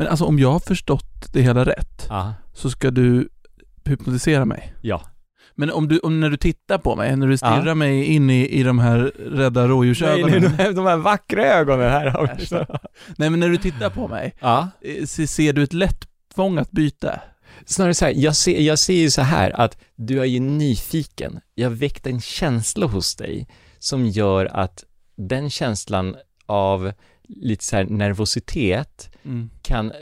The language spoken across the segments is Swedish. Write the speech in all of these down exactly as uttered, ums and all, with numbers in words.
Men alltså, om jag har förstått det hela rätt, aha, så ska du hypnotisera mig. Ja. Men om du, om när du tittar på mig, när du stirrar, ja, mig in i, i de här rädda rådjursögonen. Nej, nej, de här vackra ögonen här också. Nej, men när du tittar på mig, ja, ser du ett lättfångat byte? Snarare så här, jag ser, jag ser ju så här att du är ju nyfiken. Jag väckt en känsla hos dig som gör att den känslan av lite så här nervositet, mm, kan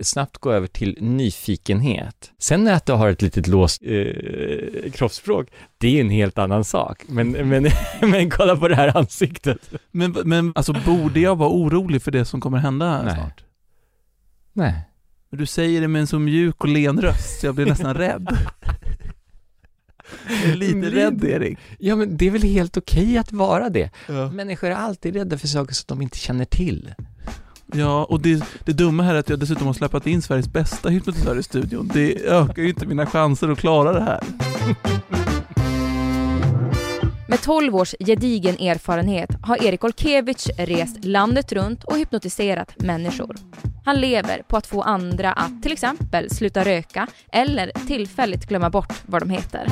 snabbt gå över till nyfikenhet. Sen att du har ett litet låst eh, kroppsspråk, det är ju en helt annan sak. Men, men, men kolla på det här ansiktet. Men, men alltså, borde jag vara orolig för det som kommer hända? Nej. Snart? Nej. Men du säger det med en så mjuk och len röst, jag blir nästan rädd. Jag är lite men, rädd, Erik. Ja, men det är väl helt okej att vara det. Ja. Människor är alltid rädda för saker som de inte känner till. Ja, och det, det dumma här är att jag dessutom har släppt in Sveriges bästa hypnotisör i studion. Det ökar ju inte mina chanser att klara det här. Med tolv års gedigen erfarenhet har Erik Olkiewicz rest landet runt och hypnotiserat människor. Han lever på att få andra att till exempel sluta röka eller tillfälligt glömma bort vad de heter.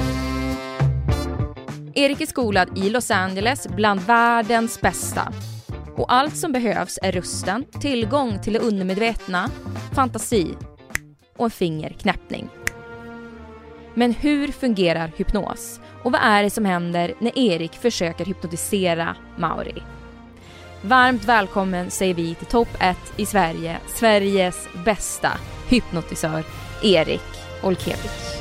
Erik är skolad i Los Angeles bland världens bästa. Och allt som behövs är rusten, tillgång till det undermedvetna, fantasi och en fingerknäppning. Men hur fungerar hypnos? Och vad är det som händer när Erik försöker hypnotisera Mauri? Varmt välkommen säger vi till topp ett i Sverige. Sveriges bästa hypnotisör, Erik Olkiewicz.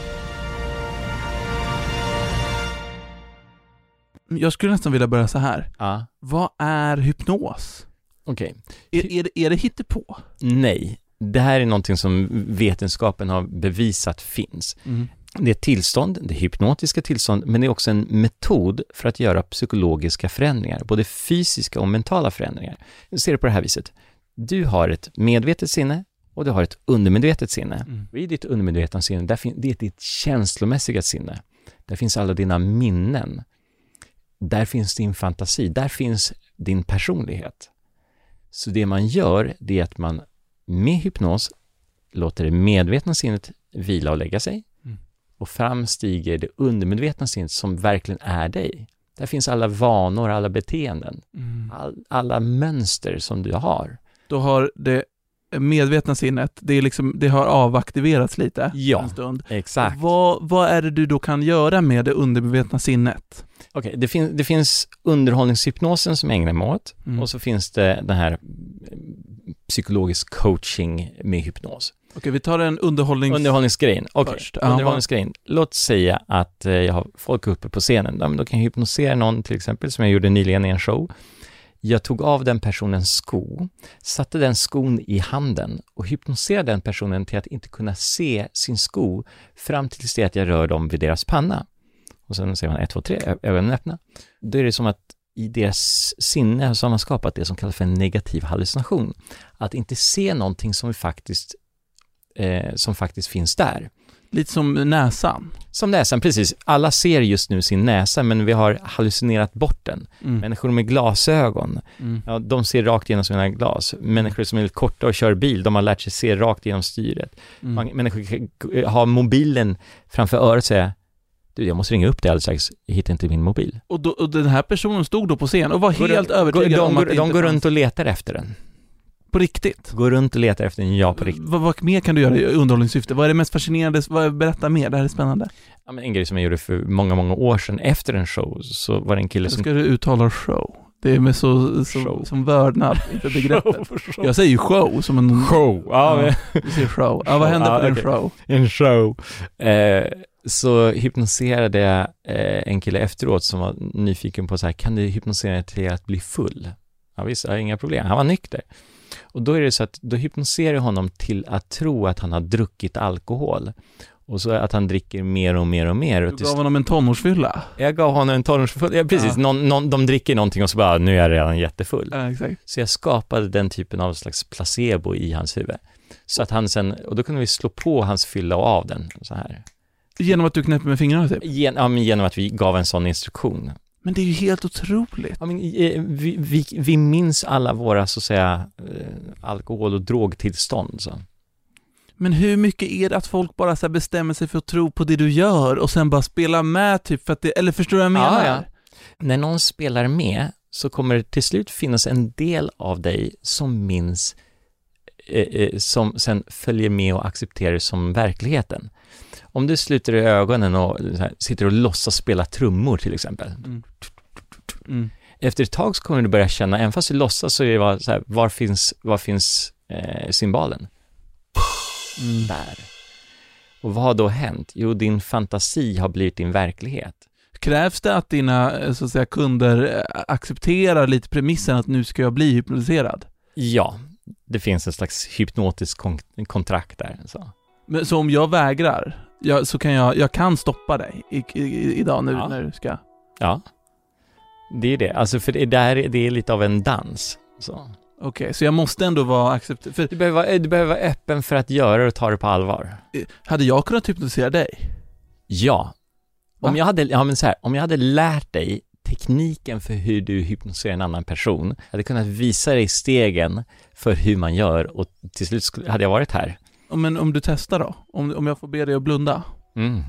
Jag skulle nästan vilja börja så här. Ja. Vad är hypnos? Okej. Okay. Är, är det, är det hittepå? Nej. Det här är någonting som vetenskapen har bevisat finns. Mm. Det är tillstånd, det är hypnotiska tillstånd, men det är också en metod för att göra psykologiska förändringar, både fysiska och mentala förändringar. Du ser det på det här viset. Du har ett medvetet sinne och du har ett undermedvetet sinne. Mm. I ditt undermedvetna sinne, där fin- det är ditt känslomässiga sinne. Där finns alla dina minnen. Där finns din fantasi, där finns din personlighet. Så det man gör, det är att man med hypnos låter det medvetna sinnet vila och lägga sig. Och framstiger det undermedvetna sinnet som verkligen är dig. Där finns alla vanor, alla beteenden. Mm. All, alla mönster som du har. Då har det medvetna sinnet, det, är liksom, det har avaktiverats lite. Ja, en stund. Exakt. Vad, vad är det du då kan göra med det undermedvetna sinnet? Okej, det, fin- det finns underhållningshypnosen som ägnar mig åt. Mm. Och så finns det den här psykologisk coaching med hypnos. Okej, vi tar en underhållnings... underhållningsgrejen. Okej, först. Underhållningsgrejen. Låt säga att jag har folk uppe på scenen. Då kan jag hypnotisera någon, till exempel, som jag gjorde nyligen i en show. Jag tog av den personens sko, satte den skon i handen och hypnotiserade den personen till att inte kunna se sin sko fram tills det att jag rör dem vid deras panna. Och sen säger man ett, två, tre, ögonen öppna. Då är det som att i deras sinne så har man skapat det som kallas för en negativ hallucination. Att inte se någonting som vi faktiskt... Eh, som faktiskt finns där. Lite som näsan. Som näsan, precis. Alla ser just nu sin näsa, men vi har hallucinerat bort den. Mm. Människor med glasögon, mm, ja, de ser rakt genom sina glas. Människor som är lite korta och kör bil, de har lärt sig se rakt genom styret. Mm. Man, människor har mobilen framför örat och säger, du, jag måste ringa upp dig alldeles strax, jag hittar inte min mobil. Och, då, och den här personen stod då på scen och var går helt de, övertygad de, de, om att de, de går runt och letar efter den. På riktigt? Gå runt och leta efter en ja på riktigt. Vad, vad mer kan du göra i underhållningssyfte? Vad är det mest fascinerande? Vad, berätta mer, det här är spännande. Ja, men en grej som jag gjorde för många, många år sedan efter en show, så var det en kille som... Ska du uttala show? Det är med så, så som vördnad för begreppet. Show, show. Jag säger ju show som en... Show! Ja, ja, men... Du säger show. Ja, vad hände på en show? En show. Eh, så hypnotiserade jag eh, en kille efteråt som var nyfiken på så här, kan du hypnotisera till att bli full? Ja, visst, jag har inga problem. Han var nykter. Och då är det så att då hypnotiserar honom till att tro att han har druckit alkohol. Och så att han dricker mer och mer och mer. Du gav honom en tonårsfylla. Jag gav honom en tonårsfylla. Ja, precis. Ja. Någon, någon, de dricker någonting och så bara, nu är jag redan jättefull. Ja, exakt. Så jag skapade den typen av slags placebo i hans huvud. Så att han sen, och då kunde vi slå på hans fylla och av den. Så här. Genom att du knäpper med fingrarna typ? Gen, ja, men genom att vi gav en sån instruktion. Men det är ju helt otroligt. Ja, men, vi, vi, vi minns alla våra, så att säga, alkohol- och drogtillstånd. Så. Men hur mycket är det att folk bara så här bestämmer sig för att tro på det du gör och sen bara spelar med typ för att det, eller förstår du vad jag menar? Ja, ja. När någon spelar med så kommer det till slut finnas en del av dig som minns, eh, eh, som sen följer med och accepterar som verkligheten. Om du sluter i ögonen och så här, sitter och låtsas spela trummor till exempel. Mm. Mm. Efter ett tag så kommer du börja känna, även fast du låtsas så är det bara så här, var finns, var finns eh, symbolen? Mm. Där. Och vad har då hänt? Jo, din fantasi har blivit din verklighet. Krävs det att dina, så att säga, kunder accepterar lite premissen att nu ska jag bli hypnotiserad? Ja, det finns en slags hypnotisk kon- kontrakt där. Så. Men, så om jag vägrar, jag, så kan jag, jag kan stoppa dig i, i, idag nu, ja. När du ska... Ja, det är det. Alltså, för det, där, det är lite av en dans, så... Okej, okay, så jag måste ändå vara accepterad. För... Du, behöver, du behöver vara öppen för att göra och ta det på allvar. Hade jag kunnat hypnotisera dig? Ja. Om jag, hade, ja men så här, om jag hade lärt dig tekniken för hur du hypnotiserar en annan person, hade kunnat visa dig stegen för hur man gör, och till slut skulle, hade jag varit här. Men om du testar då? Om, om jag får be dig att blunda? Mm.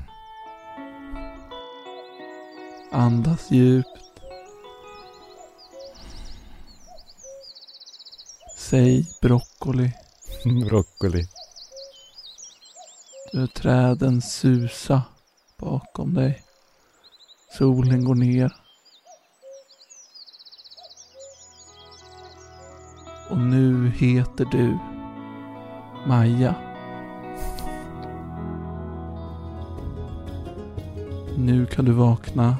Andas djupt. Säg broccoli. Broccoli. Du hör träden susa bakom dig. Solen går ner. Och nu heter du Maja. Nu kan du vakna.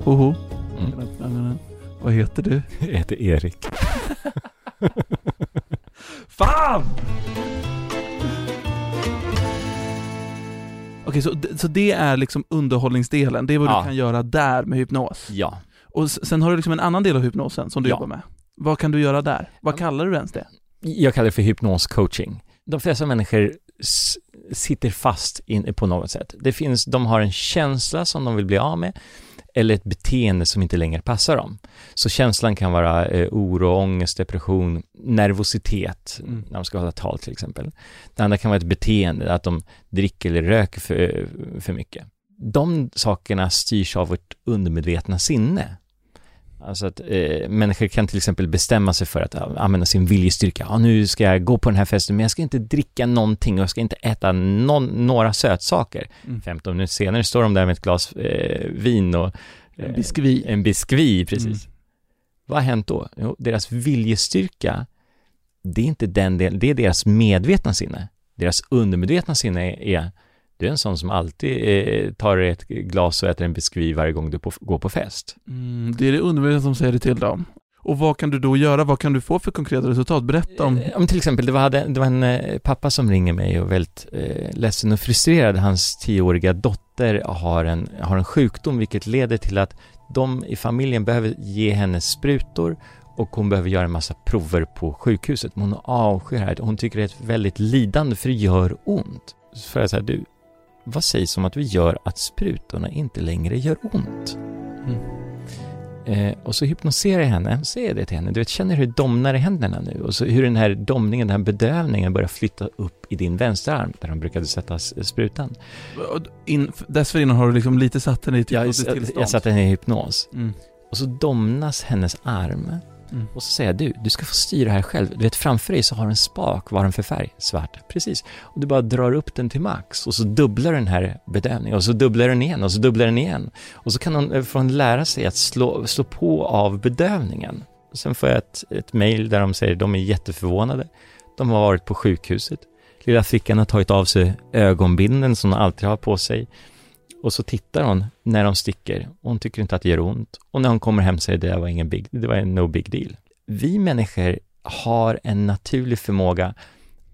Hoho. Mm. Vad heter du? Jag heter Erik. Fan! Okej, så, så det är liksom underhållningsdelen. Det är vad ja. Du kan göra där med hypnos. Ja. Och sen har du liksom en annan del av hypnosen som du ja. Jobbar med. Vad kan du göra där? Vad kallar du ens det? Jag kallar det för hypnoscoaching. De flesta människor s- sitter fast in på något sätt. Det finns, de har en känsla som de vill bli av med. Eller ett beteende som inte längre passar dem. Så känslan kan vara eh, oro, ångest, depression, nervositet. Mm. När de ska hålla tal till exempel. Det andra kan vara ett beteende. Att de dricker eller röker för, för mycket. De sakerna styrs av vårt undermedvetna sinne. Alltså att eh, människor kan till exempel bestämma sig för att använda sin viljestyrka. Ja, nu ska jag gå på den här festen, men jag ska inte dricka någonting och jag ska inte äta någon, några sötsaker. Mm. femton minuter senare står de där med ett glas eh, vin och eh, en biskvi. En biskvi, precis. Mm. Vad har hänt då? Jo, deras viljestyrka, det är inte den delen, det är deras medvetna sinne. Deras undermedvetna sinne är, är du är en sån som alltid eh, tar ett glas och äter en biskvi varje gång du på, går på fest. Mm, det är det undermedvetna som säger det till dem. Och vad kan du då göra? Vad kan du få för konkreta resultat? Berätta om... Eh, om till exempel, det var, det var en eh, pappa som ringer mig och väldigt eh, ledsen och frustrerad. Hans tioåriga dotter har en, har en sjukdom, vilket leder till att de i familjen behöver ge henne sprutor. Och hon behöver göra en massa prover på sjukhuset. Men hon avskyr här. Hon tycker det är ett väldigt lidande, för det gör ont. För att säga, du... Vad sägs om att vi gör att sprutorna inte längre gör ont? Mm. Eh, och så hypnotiserar jag henne. Säger det till henne. Du vet, känner hur domnar i händerna nu. Och så hur den här domningen, den här bedövningen börjar flytta upp i din vänsterarm. Där de brukade sätta sprutan. In, dessförinnan har du liksom lite satt den i ett hypnotiskt tillstånd. Jag satt den i hypnos. Mm. Och så domnas hennes arm. Mm. Och så säger jag, du, du ska få styra här själv. Du vet, framför dig så har en spak. Vad har den för färg? Svart. Precis. Och du bara drar upp den till max. Och så dubblar den här bedövningen. Och så dubblar den igen. Och så dubblar den igen. Och så kan hon, får hon lära sig att slå, slå på av bedövningen. Och sen får jag ett, ett mejl där de säger att de är jätteförvånade. De har varit på sjukhuset. Lilla flickan har tagit av sig ögonbinden som hon alltid har på sig. Och så tittar hon när de sticker. Och hon tycker inte att det gör ont. Och när hon kommer hem säger det var ingen big, det var en no big deal. Vi människor har en naturlig förmåga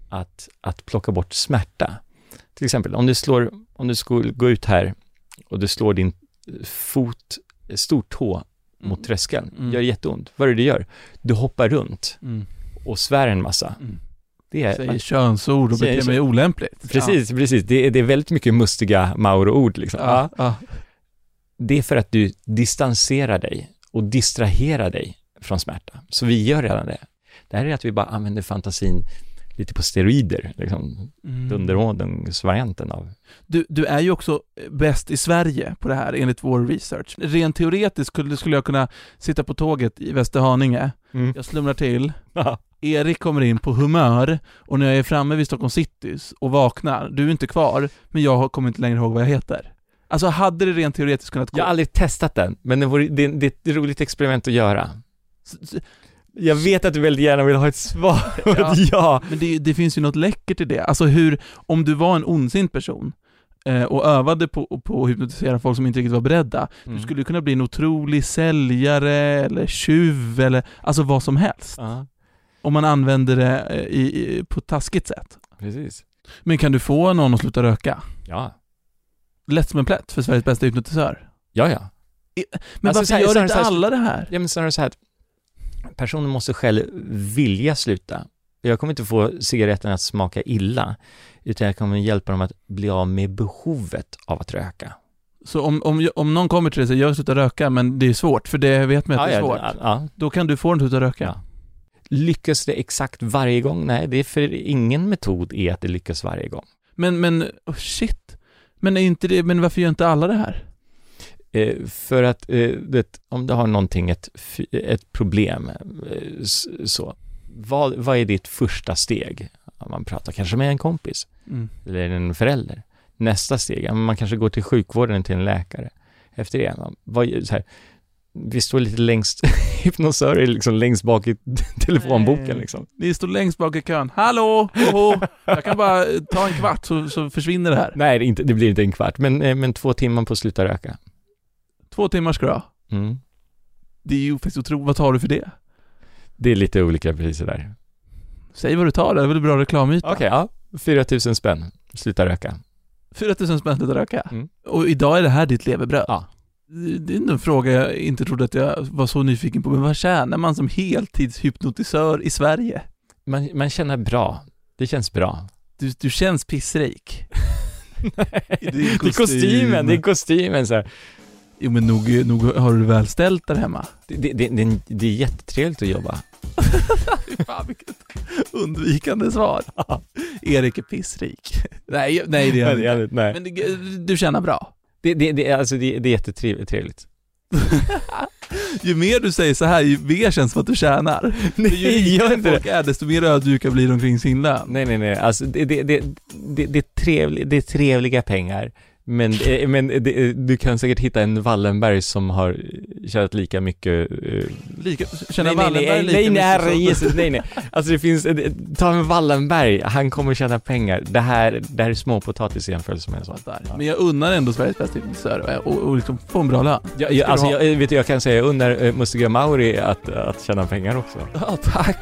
att, att plocka bort smärta. Till exempel om du slår, om du skulle gå ut här och du slår din fot, stortå mot tröskeln. Mm. Gör jätteont. Vad är det du gör? Du hoppar runt mm. och svär en massa. Mm. Det är, säger man, könsord och säger beter mig olämpligt. Precis, ja. precis. Det är, det är väldigt mycket mustiga Mauro-ord. Liksom. Ja, ja. Det är för att du distanserar dig och distraherar dig från smärta. Så vi gör redan det. Det här är att vi bara använder fantasin lite på steroider. Liksom. Mm. Dunderådungsvarianten av. Du, du är ju också bäst i Sverige på det här enligt vår research. Rent teoretiskt skulle, skulle jag kunna sitta på tåget i Västerhaninge. Mm. Jag slumrar till. Ja. Erik kommer in på humör och när jag är framme vid Stockholm City och vaknar, du är inte kvar, men jag kommer inte längre ihåg vad jag heter. Alltså hade det rent teoretiskt kunnat gå? Jag har aldrig testat den, men det, vore, det, det är ett roligt experiment att göra. Så, så, jag vet att du väldigt gärna vill ha ett svar. Ja, ja. Men det, det finns ju något läckert i det. Alltså hur, om du var en ondsint person eh, och övade på, på att hypnotisera folk som inte riktigt var beredda, mm. du skulle kunna bli en otrolig säljare eller tjuv eller alltså vad som helst. Uh-huh. Om man använder det i, i, på taskigt sätt. Precis. Men kan du få någon att sluta röka? Ja. Lätt som en plätt för Sveriges bästa hypnotisör. Ja, ja. I, men alltså, varför här, gör inte alla det här? Ja, men så är det så här att personen måste själv vilja sluta. Jag kommer inte få cigaretterna att smaka illa, utan jag kommer hjälpa dem att bli av med behovet av att röka. Så om, om, om någon kommer till dig och säger jag slutar röka, men det är svårt, för det vet man att ja, det är ja, svårt. Ja, ja. Då kan du få den att sluta röka. Ja. Lyckas det exakt varje gång? Nej, det är för ingen metod är att det lyckas varje gång. Men, men oh shit. Men, är inte det, men varför gör inte alla det här? Eh, för att eh, det, om du har någonting, ett, ett problem, eh, så. Vad, vad är ditt första steg? Man pratar kanske med en kompis mm. eller en förälder. Nästa steg, man kanske går till sjukvården eller till en läkare. Efter det, man, vad, så här, vi står lite längst hypnosörer liksom längst bak i telefonboken liksom. Ni står längst bak i kön. Hallå, oho. Jag kan bara ta en kvart så, så försvinner det här. Nej, det, inte, det blir inte en kvart, men, men två timmar på att sluta röka. Två timmar ska jag. Mm. Det är ju faktiskt otroligt. Vad tar du för det? Det är lite olika priser där. Säg vad du tar, det är väl bra reklamyta. Okej, okay, ja. fyra tusen spänn. Sluta röka. fyra tusen spänn sluta röka. Mm. Och idag är det här ditt levebröd. Ja. Det är en fråga jag inte trodde att jag var så nyfiken på. Men vad tjänar man som heltidshypnotisör i Sverige? Man, man känner bra. Det känns bra. Du, du känns pissrik. Det är kostym. kostymen. Det är kostymen så här. Jo, men nog, nog har du väl ställt där hemma. Det, det, det, det, det är jättetrevligt att jobba. Fan, vilket undvikande svar. Erik är pissrik. Nej, nej det är nej, det. Nej. Men det, du känner bra. Det, det, det, alltså det, det är jättetrevligt. Ju mer du säger så här, ju mer känns vad du tjänar. Nej, ju gör inte folk det. Är, desto mer ödmjuka blir de kring sin lön. Nej, nej, nej. Alltså, det, det, det, det, det, är trevlig, det är trevliga pengar. Men, men det, du kan säkert hitta en Wallenberg som har tjänat lika mycket. Uh, lika, nej, Wallenberg nej, nej, lika nej, nej, Jesus, nej, nej. Alltså det finns, ta en Wallenberg, han kommer tjäna pengar. Det här, det här är småpotatis i jämförelse med sånt där. Ja. Men jag unnar ändå Sveriges bästa hypnotisör och, och liksom få en bra lön. Jag, jag, alltså, jag, vet du, jag kan säga, jag unnar uh, Mustiga Mauri att, att tjäna pengar också. Ja, tack.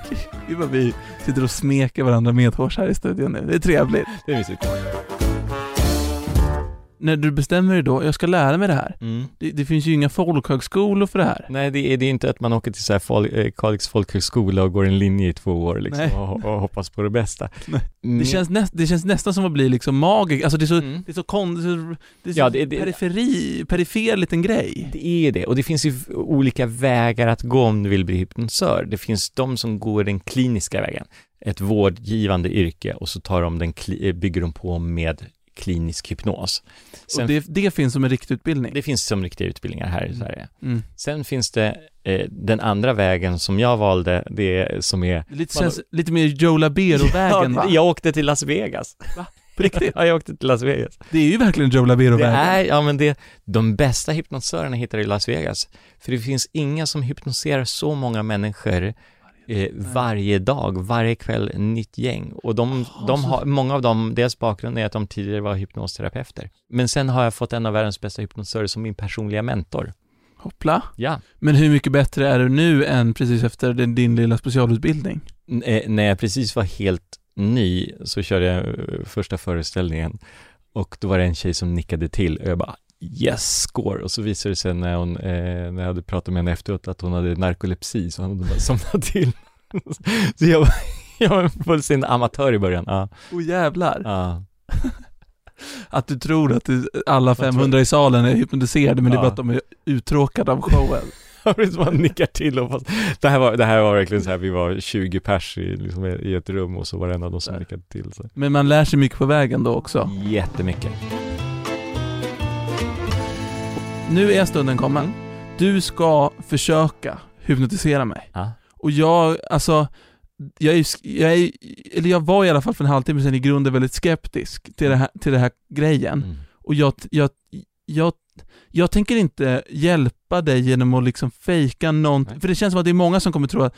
Vi sitter och smeker varandra medhårs här i studion nu. Det är trevligt. Det är mysigt. När du bestämmer dig då, jag ska lära mig det här. Mm. Det, det finns ju inga folkhögskolor för det här. Nej, det är, det är inte att man åker till så här folk, eh, Kalix folkhögskola och går en linje i två år liksom, och, och hoppas på det bästa. Mm. Det, känns näst, det känns nästan som att bli liksom magiskt. Alltså det är så, mm. det är så, kon, det är så, det är så ja, det, det, periferi, perifer liten grej. Det är det. Och det finns ju olika vägar att gå om du vill bli hypnotisör. Det finns de som går den kliniska vägen. Ett vårdgivande yrke och så tar de den, bygger de på med klinisk hypnos. Sen, och det, det finns som en riktig utbildning? Det finns som riktiga utbildningar här i Sverige. Mm. Sen finns det eh, den andra vägen som jag valde, det som är... Lite, man, känns, lite mer Joe Labero-vägen, ja, va? Jag åkte till Las Vegas. Va? På riktigt? Ja, jag åkte till Las Vegas. Det är ju verkligen Joe Labero-vägen. Det är, ja, men det, de bästa hypnotisörerna hittar i Las Vegas. För det finns inga som hypnotiserar så många människor eh, varje dag, varje kväll, nytt gäng. Och de, oh, de har, många av dem, deras bakgrund är att de tidigare var hypnosterapeuter. Men sen har jag fått en av världens bästa hypnotisörer som min personliga mentor. Hoppla. Ja. Men hur mycket bättre är du nu än precis efter din, din lilla specialutbildning? N- när jag precis var helt ny så körde jag första föreställningen. Och då var det en tjej som nickade till och jag bara, yes, score. Och så visade det sig när, hon, eh, när jag hade pratat med henne efteråt att hon hade narkolepsi, så hon hade bara somnat till. Så jag var, jag var fullständig amatör i början. Ja. Åh jävlar. Ja. Att du tror att du, alla fem hundra i salen är hypnotiserade, men ja, det är bara att de är uttråkade av showen. Man nickar till och fast. Det här var, det här var verkligen så här, vi var tjugo pers i, liksom, i ett rum och så var det en av dem som nickade till. Så. Men man lär sig mycket på vägen då också. Jättemycket. Nu är stunden kommen. Du ska försöka hypnotisera mig. Ah. Och jag, alltså... Jag, är, jag, är, eller jag var i alla fall för en halvtimme sedan i grunden väldigt skeptisk till det här, till det här grejen. Mm. Och jag, jag, jag, jag tänker inte hjälpa dig genom att liksom fejka någonting. För det känns som att det är många som kommer tro att,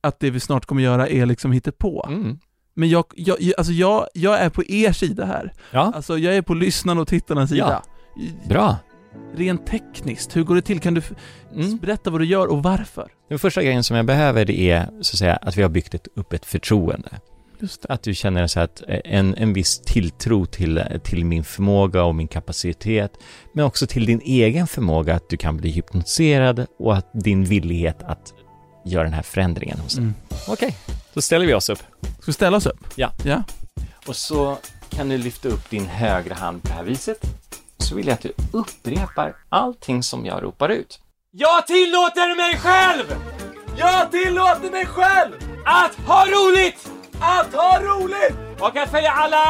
att det vi snart kommer göra är liksom hittepå. Mm. Men jag, jag, alltså jag, jag är på er sida här. Ja. Alltså jag är på lyssnarna och tittarnas sida. Ja. Bra. Rent tekniskt, hur går det till? Kan du mm. berätta vad du gör och varför? Den första grejen som jag behöver, det är så att, säga, att vi har byggt ett, upp ett förtroende. Just det. Att du känner så att en, en viss tilltro till, till min förmåga och min kapacitet, men också till din egen förmåga att du kan bli hypnotiserad och att din villighet att göra den här förändringen hos dig. Mm. Okej, okay. Då ställer vi oss upp. Ska vi ställa oss upp? Ja. ja. Och så kan du lyfta upp din högra hand på det här viset. Så vill jag att du upprepar allting som jag ropar ut. Jag tillåter mig själv! Jag tillåter mig själv! Att ha roligt! Att ha roligt! Och att följa alla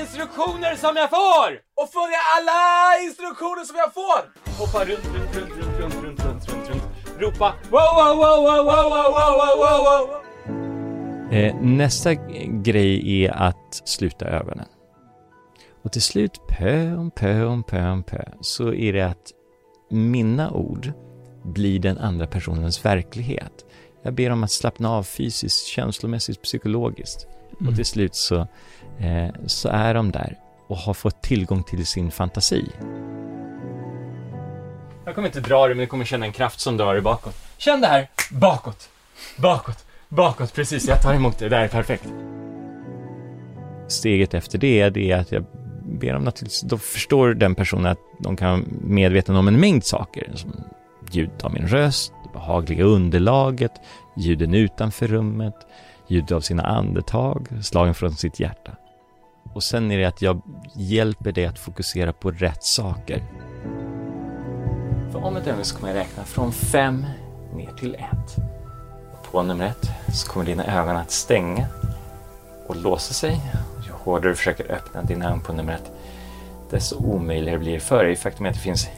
instruktioner som jag får! Och följa alla instruktioner som jag får! Hoppa runt, runt, runt, runt, runt, runt, runt, runt, runt. Ropa wow, wow, wow, wow, wow, wow, wow, wow, wow. Eh, nästa grej är att sluta ögonen. Och till slut, pöm, pöm, pöm, pöm, så är det att mina ord blir den andra personens verklighet. Jag ber om att slappna av fysiskt, känslomässigt, psykologiskt. Mm. Och till slut så, eh, så är de där och har fått tillgång till sin fantasi. Jag kommer inte dra det, men jag kommer känna en kraft som drar det bakåt. Känn det här, bakåt, bakåt, bakåt, precis. Jag tar emot det, det är perfekt. Steget efter det, det är att jag ber om naturligtvis, då förstår den personen att de kan vara medveten om en mängd saker som ljud av min röst, det behagliga underlaget, ljuden utanför rummet, ljud av sina andetag, slagen från sitt hjärta. Och sen är det att jag hjälper dig att fokusera på rätt saker. För om ett ögonblick så kommer jag räkna från fem ner till ett. På nummer ett så kommer dina ögon att stänga och låsa sig. Och du försöker öppna din ögon på nummer ett, desto omöjligare blir det för dig. Faktum är att det finns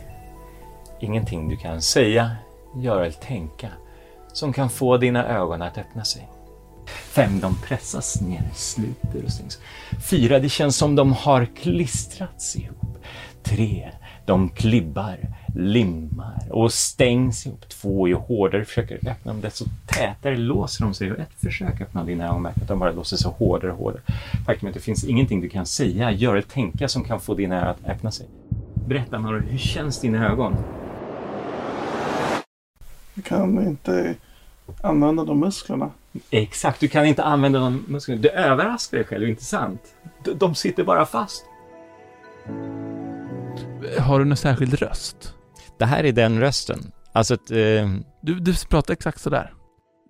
ingenting du kan säga, göra eller tänka som kan få dina ögon att öppna sig. Fem, de pressas ner, sluter och stängs. Fyra, det känns som de har klistrats ihop. Tre, de klibbar, limmar och stängs ihop. Två, ju hårdare försöker öppna dem, desto tätare låser de sig. Och ett, försök öppna dina ögon, märker att de bara låser sig hårdare och hårdare. Faktum är att det finns ingenting du kan säga, göra eller tänka som kan få dina ögon att öppna sig. Berätta, Maru, hur känns dina ögon? Jag kan inte använda de musklerna. Exakt, du kan inte använda de musklerna. Du överraskar dig själv, inte sant? De sitter bara fast. Har du någon särskild röst? Det här är den rösten. Alltså att, eh... du, du pratar exakt sådär.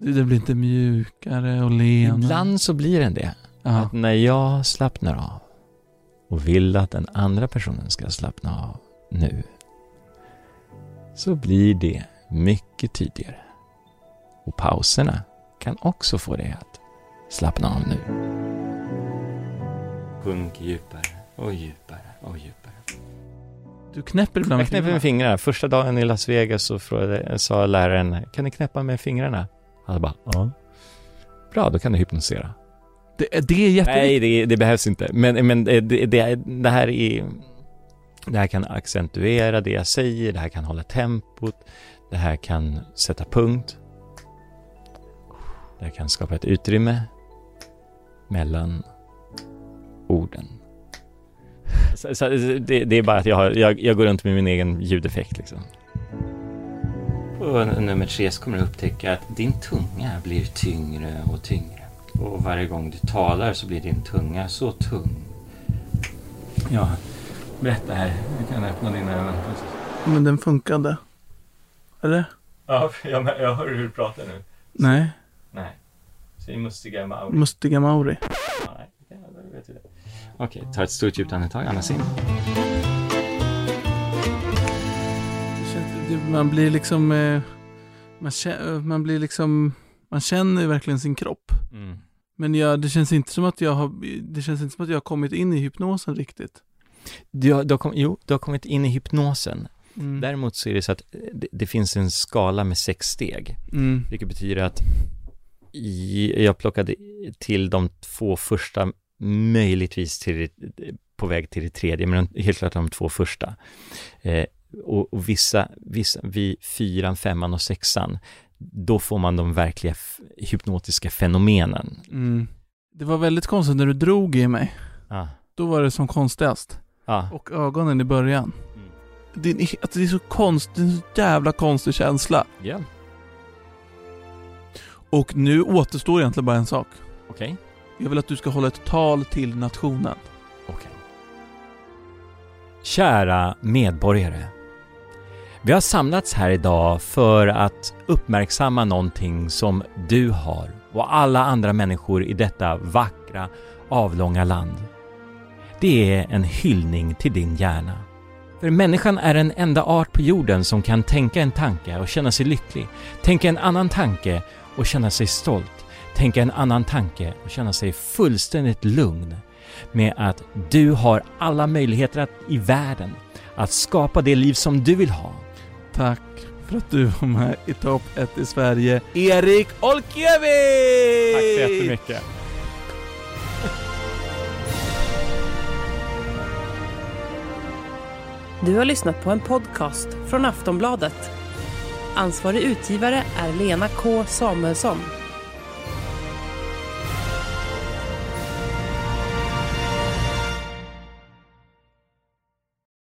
Det blir inte mjukare och lenare. Ibland så blir den det. Aha. Att när jag slappnar av och vill att den andra personen ska slappna av nu, så blir det mycket tydligare. Och pauserna kan också få dig att slappna av nu. Sjunk djupare och djupare och djupare. Du knäpper ibland med fingrarna. Jag knäpper med fingrarna. Första dagen i Las Vegas så frågade, sa läraren, kan du knäppa med fingrarna? Han bara, ja. Bra, då kan du hypnotisera. Det, det är jätte... Nej, det, det behövs inte. Men, men det, det, det här är... Det här kan accentuera det jag säger. Det här kan hålla tempot. Det här kan sätta punkt. Jag kan skapa ett utrymme mellan orden. Så, så, det, det är bara att jag, har, jag, jag går runt med min egen ljudeffekt liksom. Och nummer tre så kommer du upptäcka att din tunga blir tyngre och tyngre. Och varje gång du talar så blir din tunga så tung. Ja, berätta här. Du kan öppna dina ögon. Men den funkade. Eller? Ja, jag, jag hör hur du pratar nu. Nej. Nej. Så det är mustiga maori. Mustiga maori. Nej, ja, då vet du det. Okej, ta ett stort djupt andetag. Andas in. Man blir liksom man känner, man blir liksom man känner verkligen sin kropp. Mm. Men jag, det känns inte som att jag har det känns inte som att jag har kommit in i hypnosen riktigt. Du, du har kom, jo, du har kommit in i hypnosen. Mm. Däremot så är det så att det, det finns en skala med sex steg. Mm. Vilket betyder att i, jag plockade till de två första, möjligtvis till, på väg till det tredje, men helt klart de två första. Eh, Och, och vissa, vissa, vid fyran, femman och sexan, då får man de verkliga f- hypnotiska fenomenen. Mm. Det var väldigt konstigt när du drog i mig. Ah. Då var det som konstigast. Ah. Och ögonen i början. Mm. Det, är, alltså det är så konst, det är så jävla konstig känsla. Yeah. Och nu återstår egentligen bara en sak. Okej. Okay. Jag vill att du ska hålla ett tal till nationen. Okej. Okay. Kära medborgare. Vi har samlats här idag för att uppmärksamma någonting som du har och alla andra människor i detta vackra, avlånga land. Det är en hyllning till din hjärna. För människan är den enda art på jorden som kan tänka en tanke och känna sig lycklig, tänka en annan tanke och känna sig stolt, tänka en annan tanke och känna sig fullständigt lugn med att du har alla möjligheter att, i världen att skapa det liv som du vill ha. Tack för att du var med i topp ett i Sverige, Erik Olkiewicz! Tack så jättemycket. Du har lyssnat på en podcast från Aftonbladet. Ansvarig utgivare är Lena K. Samuelsson.